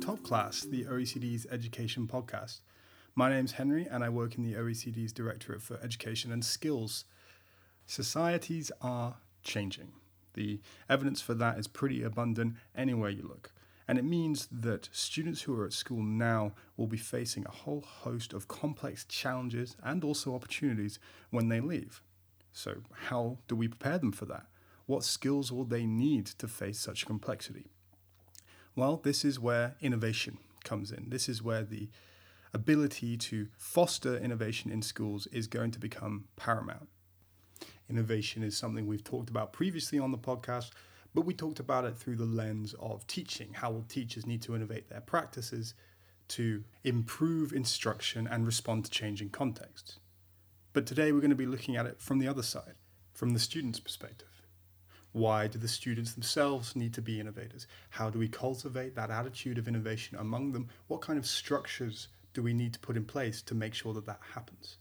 Top Class, the OECD's education podcast. My name's Henry and I work in the OECD's Directorate for Education and Skills. Societies are changing. The evidence for that is pretty abundant anywhere you look. And it means that students who are at school now will be facing a whole host of complex challenges and also opportunities when they leave. So how do we prepare them for that? What skills will they need to face such complexity? Well, this is where innovation comes in. This is where the ability to foster innovation in schools is going to become paramount. Innovation is something we've talked about previously on the podcast, but we talked about it through the lens of teaching. How will teachers need to innovate their practices to improve instruction and respond to changing contexts? But today we're going to be looking at it from the other side, from the student's perspective. Why do the students themselves need to be innovators? How do we cultivate that attitude of innovation among them? What kind of structures do we need to put in place to make sure that that happens?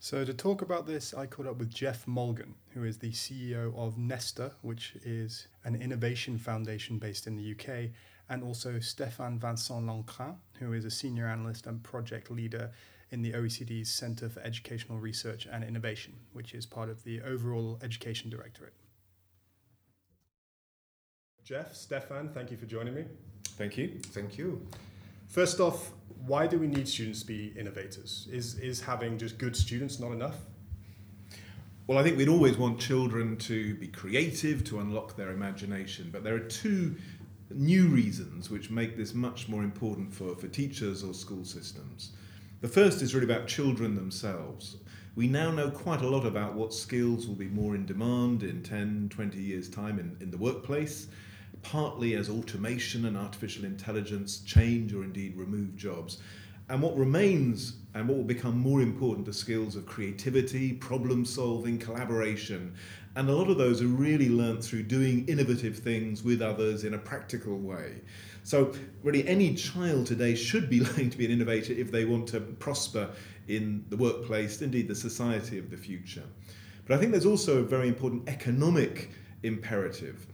So to talk about this, I caught up with Jeff Mulgan, who is the CEO of Nesta, which is an innovation foundation based in the UK, and also Stéphane Vincent-Lancrin, who is a senior analyst and project leader in the OECD's Centre for Educational Research and Innovation, which is part of the overall Education Directorate. Jeff, Stéphane, thank you for joining me. Thank you. Thank you. First off, why do we need students to be innovators? Is having just good students not enough? Well, I think we'd always want children to be creative, to unlock their imagination, but there are two new reasons which make this much more important for teachers or school systems. The first is really about children themselves. We now know quite a lot about what skills will be more in demand in 10, 20 years' time in the workplace, partly as automation and artificial intelligence change or indeed remove jobs. And what remains and what will become more important are skills of creativity, problem solving, collaboration. And a lot of those are really learnt through doing innovative things with others in a practical way. So really any child today should be learning to be an innovator if they want to prosper in the workplace, indeed the society of the future. But I think there's also a very important economic imperative.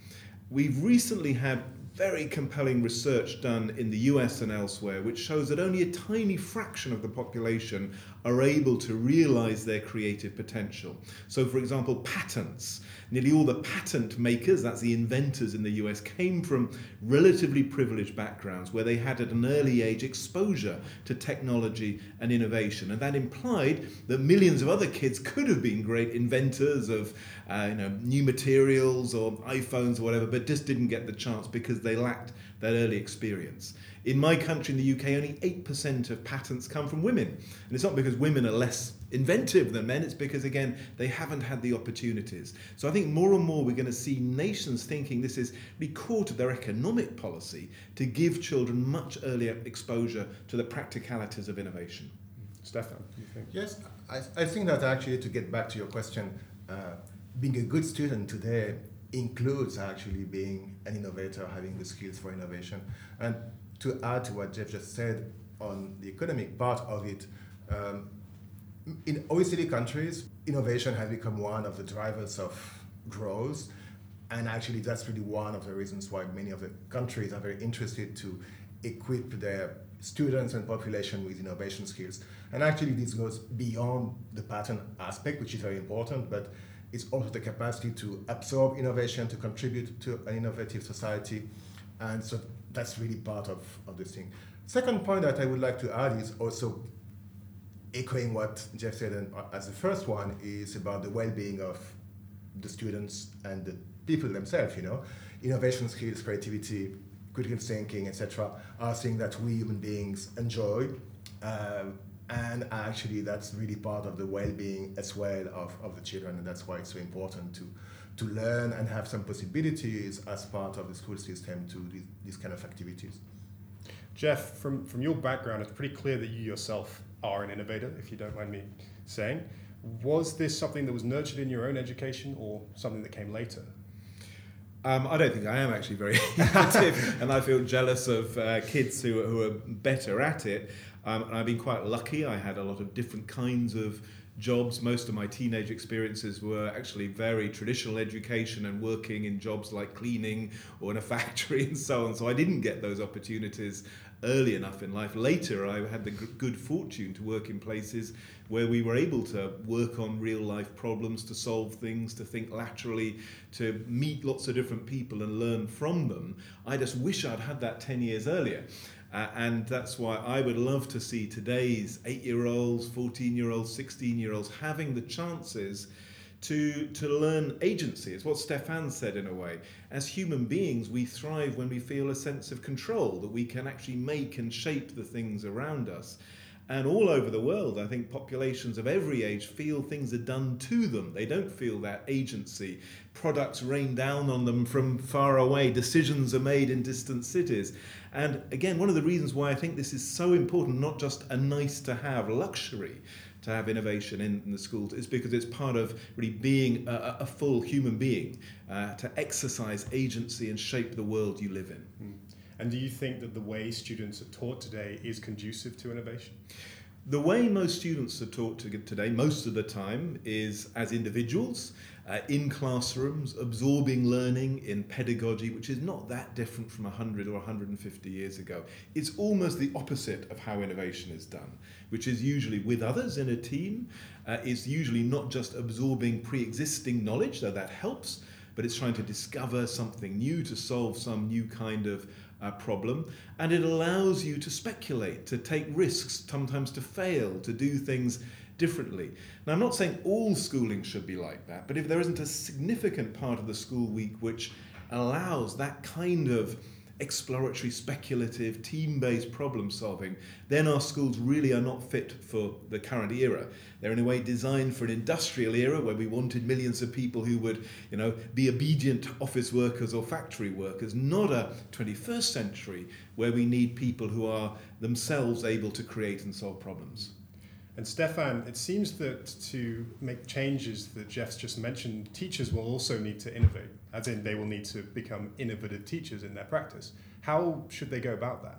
We've recently had very compelling research done in the US and elsewhere, which shows that only a tiny fraction of the population are able to realize their creative potential. So, for example, patents. Nearly all the patent makers, that's the inventors in the US, came from relatively privileged backgrounds where they had at an early age exposure to technology and innovation. And that implied that millions of other kids could have been great inventors of new materials or iPhones or whatever, but just didn't get the chance because they lacked that early experience. In my country, in the UK, only 8% of patents come from women. And it's not because women are less inventive than men, it's because, again, they haven't had the opportunities. So I think more and more we're going to see nations thinking this is really core to their economic policy to give children much earlier exposure to the practicalities of innovation. Stéphane, do you think? Yes, I think that actually, to get back to your question, being a good student today includes actually being an innovator, having the skills for innovation. And to add to what Jeff just said on the economic part of it, in OECD countries, innovation has become one of the drivers of growth. And actually, that's really one of the reasons why many of the countries are very interested to equip their students and population with innovation skills. And actually, this goes beyond the patent aspect, which is very important, but it's also the capacity to absorb innovation, to contribute to an innovative society. And so that's really part of this thing. Second point that I would like to add is also echoing what Jeff said, and as the first one is about the well-being of the students and the people themselves, Innovation skills, creativity, critical thinking, etc. are things that we human beings enjoy. And actually, that's really part of the well-being as well of the children, and that's why it's so important to learn and have some possibilities as part of the school system to these kind of activities. Jeff, from your background, it's pretty clear that you yourself are an innovator, if you don't mind me saying. Was this something that was nurtured in your own education or something that came later? I don't think I am actually very innovative, and I feel jealous of kids who are better at it. And I've been quite lucky. I had a lot of different kinds of jobs. Most of my teenage experiences were actually very traditional education and working in jobs like cleaning or in a factory and so on. So I didn't get those opportunities early enough in life. Later, I had the good fortune to work in places where we were able to work on real life problems, to solve things, to think laterally, to meet lots of different people and learn from them. I just wish I'd had that 10 years earlier. And that's why I would love to see today's 8-year-olds, 14-year-olds, 16-year-olds having the chances to learn agency. It's what Stéphane said in a way. As human beings, we thrive when we feel a sense of control, that we can actually make and shape the things around us. And all over the world, I think populations of every age feel things are done to them. They don't feel that agency. Products rain down on them from far away. Decisions are made in distant cities. And again, one of the reasons why I think this is so important, not just a nice to have luxury, to have innovation in the schools, is because it's part of really being a full human being, to exercise agency and shape the world you live in. Mm. And do you think that the way students are taught today is conducive to innovation? The way most students are taught today, most of the time, is as individuals, in classrooms, absorbing learning in pedagogy, which is not that different from 100 or 150 years ago. It's almost the opposite of how innovation is done, which is usually with others in a team. It's usually not just absorbing pre-existing knowledge, though that helps, but it's trying to discover something new, to solve some new kind of problem, and it allows you to speculate, to take risks, sometimes to fail, to do things differently. Now, I'm not saying all schooling should be like that, but if there isn't a significant part of the school week which allows that kind of exploratory, speculative, team-based problem solving, then our schools really are not fit for the current era. They're in a way designed for an industrial era where we wanted millions of people who would, you know, be obedient office workers or factory workers, not a 21st century where we need people who are themselves able to create and solve problems. And Stéphane, it seems that to make changes that Jeff's just mentioned, teachers will also need to innovate, as in they will need to become innovative teachers in their practice. How should they go about that?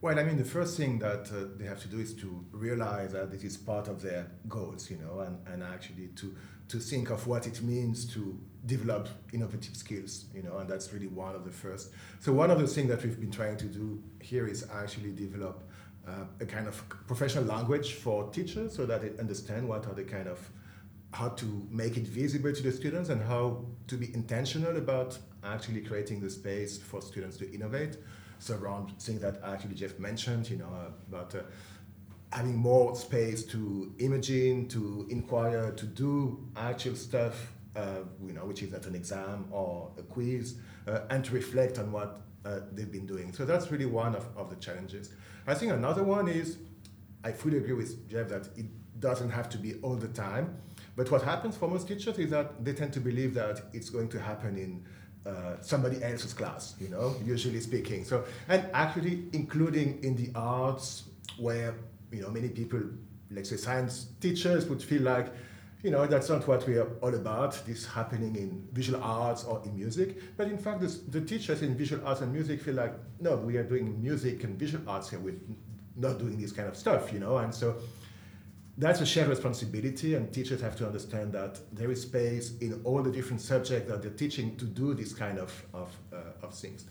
Well, I mean, the first thing that they have to do is to realize that this is part of their goals, you know, and actually to think of what it means to develop innovative skills, you know, and that's really one of the first. So one of the things that we've been trying to do here is actually develop a kind of professional language for teachers so that they understand what are the kind of, how to make it visible to the students and how to be intentional about actually creating the space for students to innovate. So around things that actually Jeff mentioned, you know, about having more space to imagine, to inquire, to do actual stuff, you know, which is not an exam or a quiz, and to reflect on what they've been doing. So that's really one of the challenges. I think another one is, I fully agree with Jeff that it doesn't have to be all the time, but what happens for most teachers is that they tend to believe that it's going to happen in somebody else's class, you know, usually speaking. So, and actually including in the arts where, you know, many people, let's say science teachers, would feel like, you know, that's not what we are all about, this happening in visual arts or in music. But in fact, the teachers in visual arts and music feel like, no, we are doing music and visual arts here, we're not doing this kind of stuff, you know. And so that's a shared responsibility, and teachers have to understand that there is space in all the different subjects that they're teaching to do this kind of things.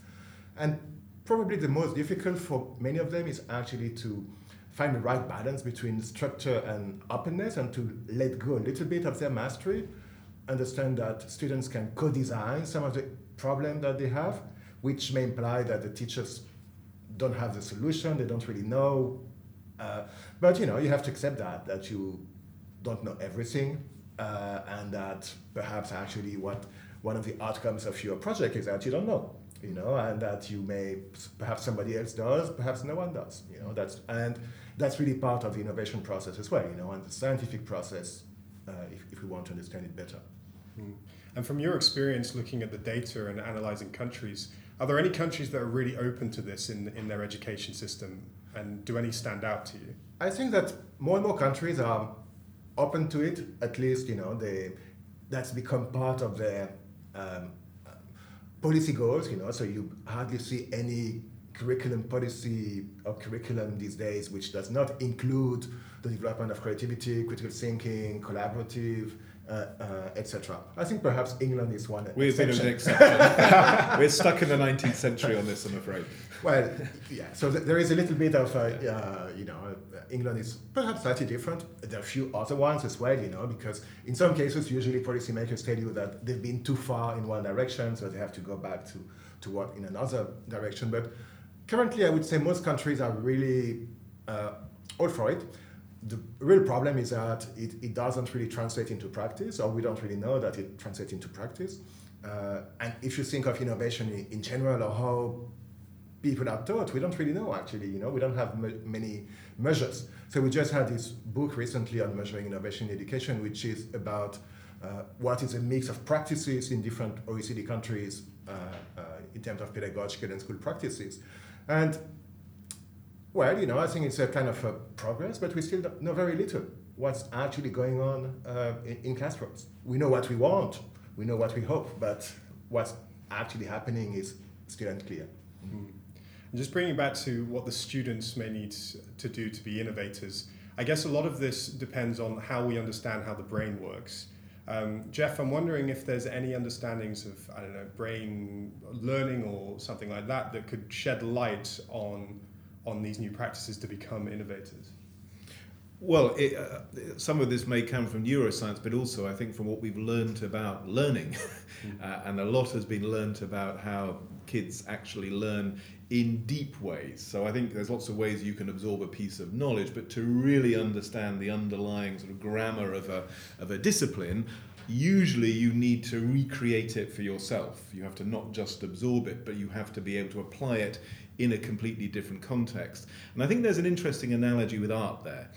And probably the most difficult for many of them is actually to find the right balance between structure and openness, and to let go a little bit of their mastery, understand that students can co-design some of the problems that they have, which may imply that the teachers don't have the solution, they don't really know. But you know, you have to accept that you don't know everything, and that perhaps actually what one of the outcomes of your project is that you don't know. You know, and that you may, perhaps somebody else does, perhaps no one does, you know, that's really part of the innovation process as well, you know, and the scientific process, if we want to understand it better. Mm. And from your experience looking at the data and analysing countries, are there any countries that are really open to this in their education system, and do any stand out to you? I think that more and more countries are open to it, at least, you know, that's become part of their policy goals, you know, so you hardly see any curriculum policy or curriculum these days which does not include the development of creativity, critical thinking, collaborative, etc. I think perhaps England is one exception. We're stuck in the 19th century on this, I'm afraid. Well, yeah, so there is a little bit of, England is perhaps slightly different. There are a few other ones as well, because in some cases, usually policymakers tell you that they've been too far in one direction, so they have to go back to work in another direction. But currently, I would say most countries are really all for it. The real problem is that it doesn't really translate into practice, or we don't really know that it translates into practice. And if you think of innovation in general, or how people are taught, we don't really know, actually. We don't have many measures. So we just had this book recently on measuring innovation in education, which is about what is a mix of practices in different OECD countries in terms of pedagogical and school practices. And well, I think it's a kind of a progress, but we still know very little what's actually going on in classrooms. We know what we want, we know what we hope, but what's actually happening is still unclear. Mm-hmm. And just bringing back to what the students may need to do to be innovators, I guess a lot of this depends on how we understand how the brain works. Jeff, I'm wondering if there's any understandings of, I don't know, brain learning or something like that that could shed light on these new practices to become innovators? Well, some of this may come from neuroscience, but also I think from what we've learned about learning. And a lot has been learned about how kids actually learn in deep ways. So I think there's lots of ways you can absorb a piece of knowledge, but to really understand the underlying sort of grammar of a discipline, usually you need to recreate it for yourself. You have to not just absorb it, but you have to be able to apply it in a completely different context. And I think there's an interesting analogy with art there.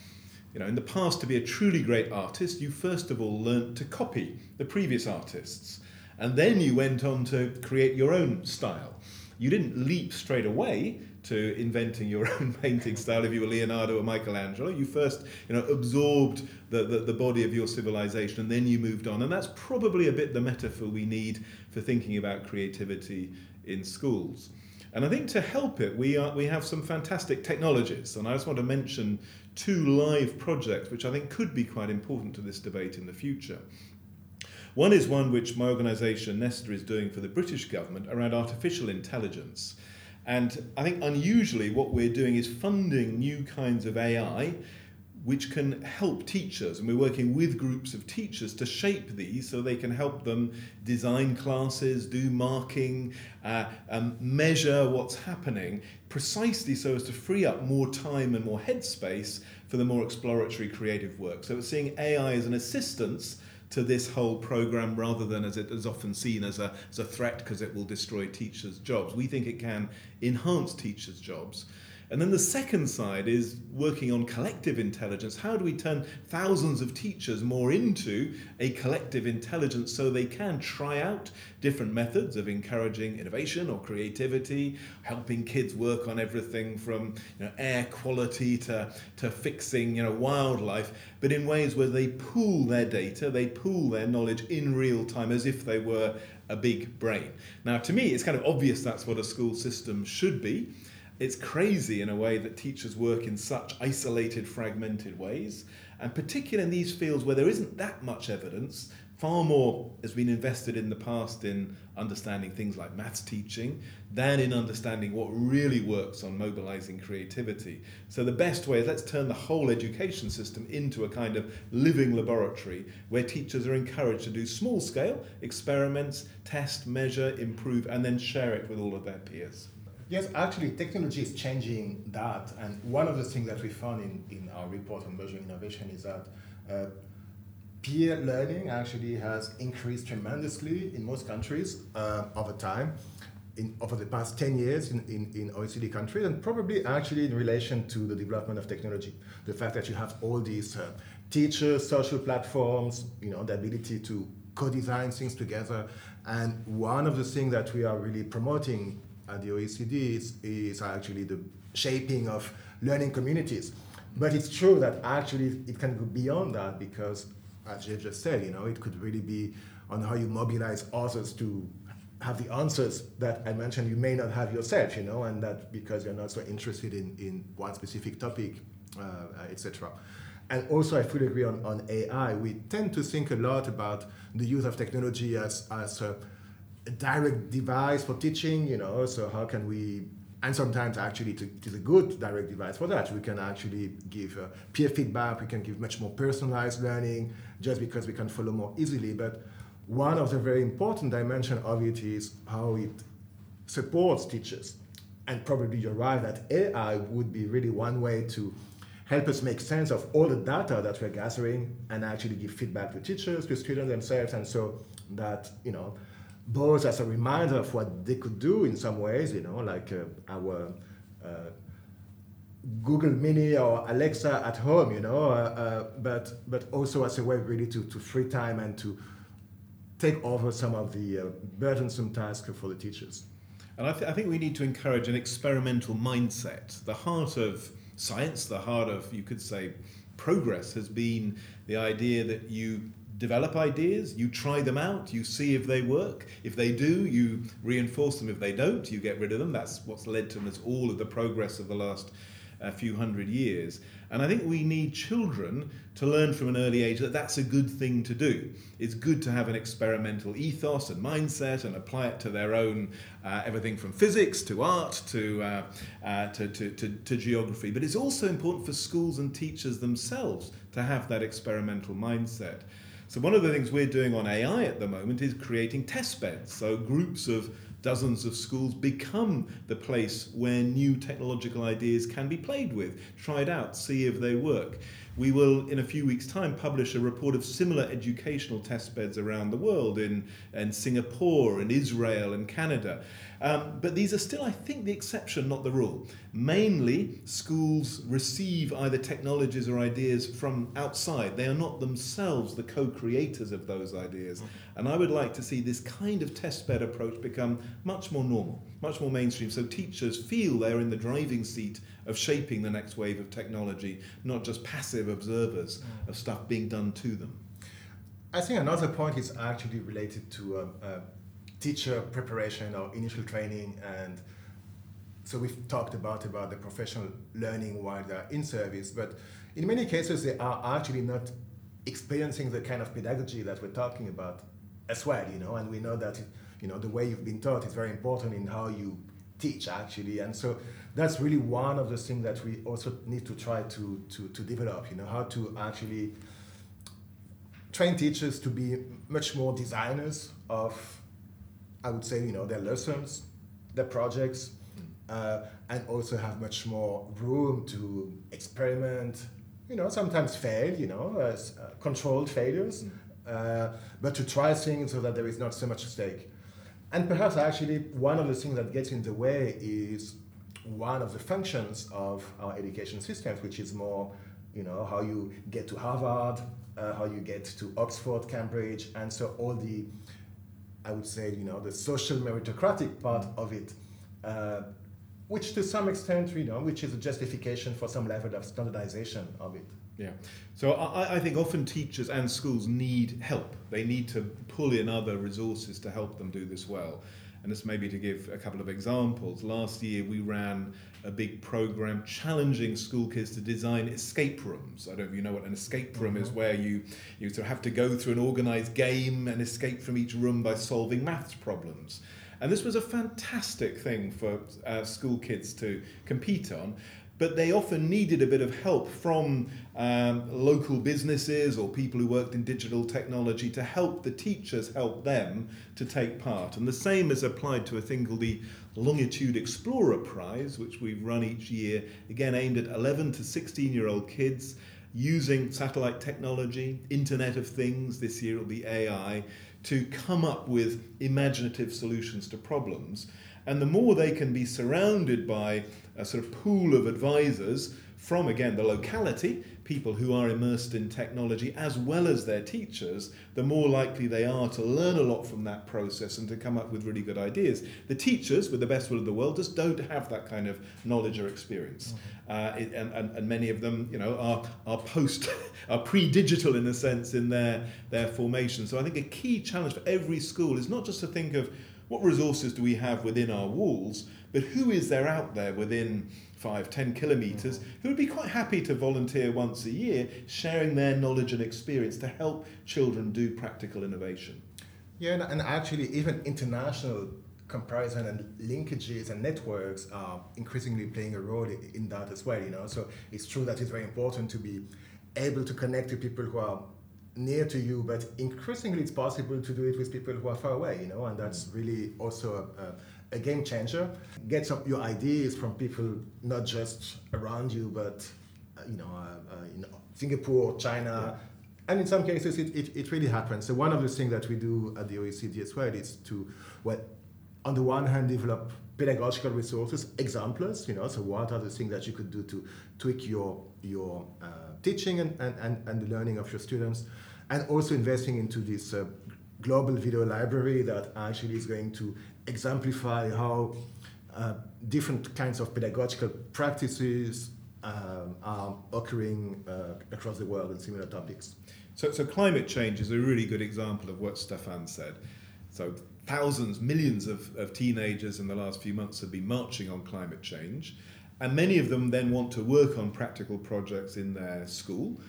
In the past, to be a truly great artist, you first of all learnt to copy the previous artists, and then you went on to create your own style. You didn't leap straight away to inventing your own painting style if you were Leonardo or Michelangelo. You first, absorbed the body of your civilization, and then you moved on. And that's probably a bit the metaphor we need for thinking about creativity in schools. And I think to help it, we have some fantastic technologies. And I just want to mention two live projects, which I think could be quite important to this debate in the future. One is one which my organisation, Nesta, is doing for the British government around artificial intelligence. And I think unusually what we're doing is funding new kinds of AI which can help teachers, and we're working with groups of teachers to shape these so they can help them design classes, do marking, measure what's happening, precisely so as to free up more time and more headspace for the more exploratory creative work. So it's seeing AI as an assistance to this whole program rather than, as it is often seen, as a threat because it will destroy teachers' jobs. We think it can enhance teachers' jobs. And then the second side is working on collective intelligence. How do we turn thousands of teachers more into a collective intelligence so they can try out different methods of encouraging innovation or creativity, helping kids work on everything from air quality to fixing wildlife, but in ways where they pool their data, they pool their knowledge in real time as if they were a big brain. Now, to me, it's kind of obvious that's what a school system should be. It's crazy in a way that teachers work in such isolated, fragmented ways, and particularly in these fields where there isn't that much evidence. Far more has been invested in the past in understanding things like maths teaching than in understanding what really works on mobilizing creativity. So the best way is let's turn the whole education system into a kind of living laboratory where teachers are encouraged to do small scale experiments, test, measure, improve, and then share it with all of their peers. Yes, actually, technology is changing that. And one of the things that we found in our report on measuring innovation is that peer learning actually has increased tremendously in most countries over time, over the past 10 years in OECD countries, and probably actually in relation to the development of technology. The fact that you have all these teachers, social platforms, the ability to co-design things together. And one of the things that we are really promoting at the OECD is actually the shaping of learning communities. But it's true that actually it can go beyond that because, as Jeff just said, it could really be on how you mobilize others to have the answers that I mentioned you may not have yourself, and that because you're not so interested in one specific topic, etc. And also I fully agree on AI. We tend to think a lot about the use of technology as a direct device for teaching, you know, so how can we, and sometimes actually it is a good direct device for that. We can actually give peer feedback, we can give much more personalized learning just because we can follow more easily. But one of the very important dimensions of it is how it supports teachers. And probably you're right that AI would be really one way to help us make sense of all the data that we're gathering and actually give feedback to teachers, to students themselves, and so that, you know, both as a reminder of what they could do in some ways, you know, like our Google Mini or Alexa at home, you know, but also as a way really to free time and to take over some of the burdensome tasks for the teachers. And I think we need to encourage an experimental mindset. The heart of science, the heart of, you could say, progress has been the idea that you develop ideas, you try them out, you see if they work. If they do, you reinforce them. If they don't, you get rid of them. That's what's led to almost all of the progress of the last few hundred years. And I think we need children to learn from an early age that that's a good thing to do. It's good to have an experimental ethos and mindset and apply it to their own everything from physics to art to geography. But it's also important for schools and teachers themselves to have that experimental mindset. So one of the things we're doing on AI at the moment is creating test beds. So groups of dozens of schools become the place where new technological ideas can be played with, tried out, see if they work. We will, in a few weeks' time, publish a report of similar educational test beds around the world in Singapore, in Israel, and Canada. But these are still, I think, the exception, not the rule. Mainly, schools receive either technologies or ideas from outside. They are not themselves the co-creators of those ideas. And I would like to see this kind of testbed approach become much more normal, much more mainstream, so teachers feel they're in the driving seat of shaping the next wave of technology, not just passive observers of stuff being done to them. I think another point is actually related to teacher preparation or initial training, and so we've talked about the professional learning while they're in service, but in many cases they are actually not experiencing the kind of pedagogy that we're talking about as well, you know, and we know that, you know, the way you've been taught is very important in how you teach actually, and so that's really one of the things that we also need to try to develop, you know, how to actually train teachers to be much more designers of, I would say, you know, their lessons, their projects, and also have much more room to experiment, you know, sometimes fail, you know, as controlled failures, but to try things so that there is not so much stake. And perhaps actually one of the things that gets in the way is one of the functions of our education systems, which is more, you know, how you get to Harvard, how you get to Oxford, Cambridge, and so all the, I would say, you know, the social meritocratic part of it, which to some extent, you know, which is a justification for some level of standardization of it. Yeah. So I think often teachers and schools need help. They need to pull in other resources to help them do this well. And this maybe to give a couple of examples. Last year we ran a big program challenging school kids to design escape rooms. I don't know if you know what an escape room is, where you sort of have to go through an organized game and escape from each room by solving maths problems. And this was a fantastic thing for school kids to compete on. But they often needed a bit of help from local businesses or people who worked in digital technology to help the teachers help them to take part. And the same is applied to a thing called the Longitude Explorer Prize, which we've run each year, again aimed at 11 to 16-year-old kids using satellite technology, Internet of Things, this year it'll be AI, to come up with imaginative solutions to problems. And the more they can be surrounded by a sort of pool of advisors from, again, the locality, people who are immersed in technology as well as their teachers, the more likely they are to learn a lot from that process and to come up with really good ideas. The teachers, with the best will of the world, just don't have that kind of knowledge or experience. And many of them, you know, are pre-digital in a sense in their formation. So I think a key challenge for every school is not just to think of what resources do we have within our walls, but who is there out there within 5-10 kilometres who would be quite happy to volunteer once a year, sharing their knowledge and experience to help children do practical innovation? Yeah, and actually even international comparison and linkages and networks are increasingly playing a role in that as well, you know. So it's true that it's very important to be able to connect to people who are near to you, but increasingly it's possible to do it with people who are far away, you know, and that's really also a game changer. Get some your ideas from people not just around you, but you know, Singapore, China, and in some cases it really happens. So one of the things that we do at the OECD as well is to, well, on the one hand, develop pedagogical resources, exemplars, you know, so what are the things that you could do to tweak your teaching and the learning of your students, and also investing into this global video library that actually is going to exemplify how different kinds of pedagogical practices are occurring across the world in similar topics. So climate change is a really good example of what Stéphane said. So thousands, millions of teenagers in the last few months have been marching on climate change. And many of them then want to work on practical projects in their school,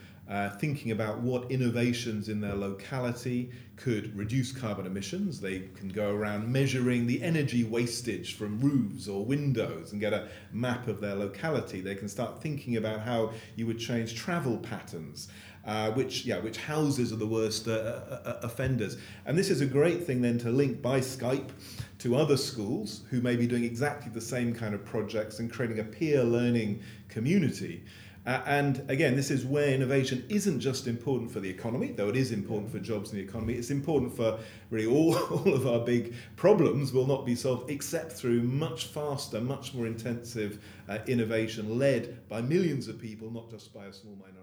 thinking about what innovations in their locality could reduce carbon emissions. They can go around measuring the energy wastage from roofs or windows and get a map of their locality. They can start thinking about how you would change travel patterns, which houses are the worst offenders. And this is a great thing then to link by Skype to other schools who may be doing exactly the same kind of projects and creating a peer learning community. And again, this is where innovation isn't just important for the economy, though it is important for jobs in the economy. It's important for really all of our big problems will not be solved except through much faster, much more intensive innovation led by millions of people, not just by a small minority.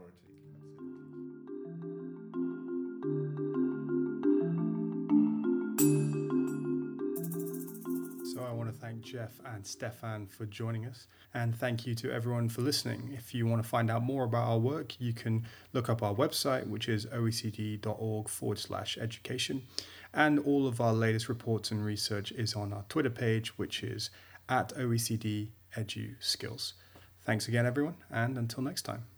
Thank Jeff and Stéphane for joining us, and thank you to everyone for listening. If you want to find out more about our work, you can look up our website, which is oecd.org/education, and all of our latest reports and research is on our Twitter page, which is @OECD EduSkills. Thanks again, everyone, and until next time.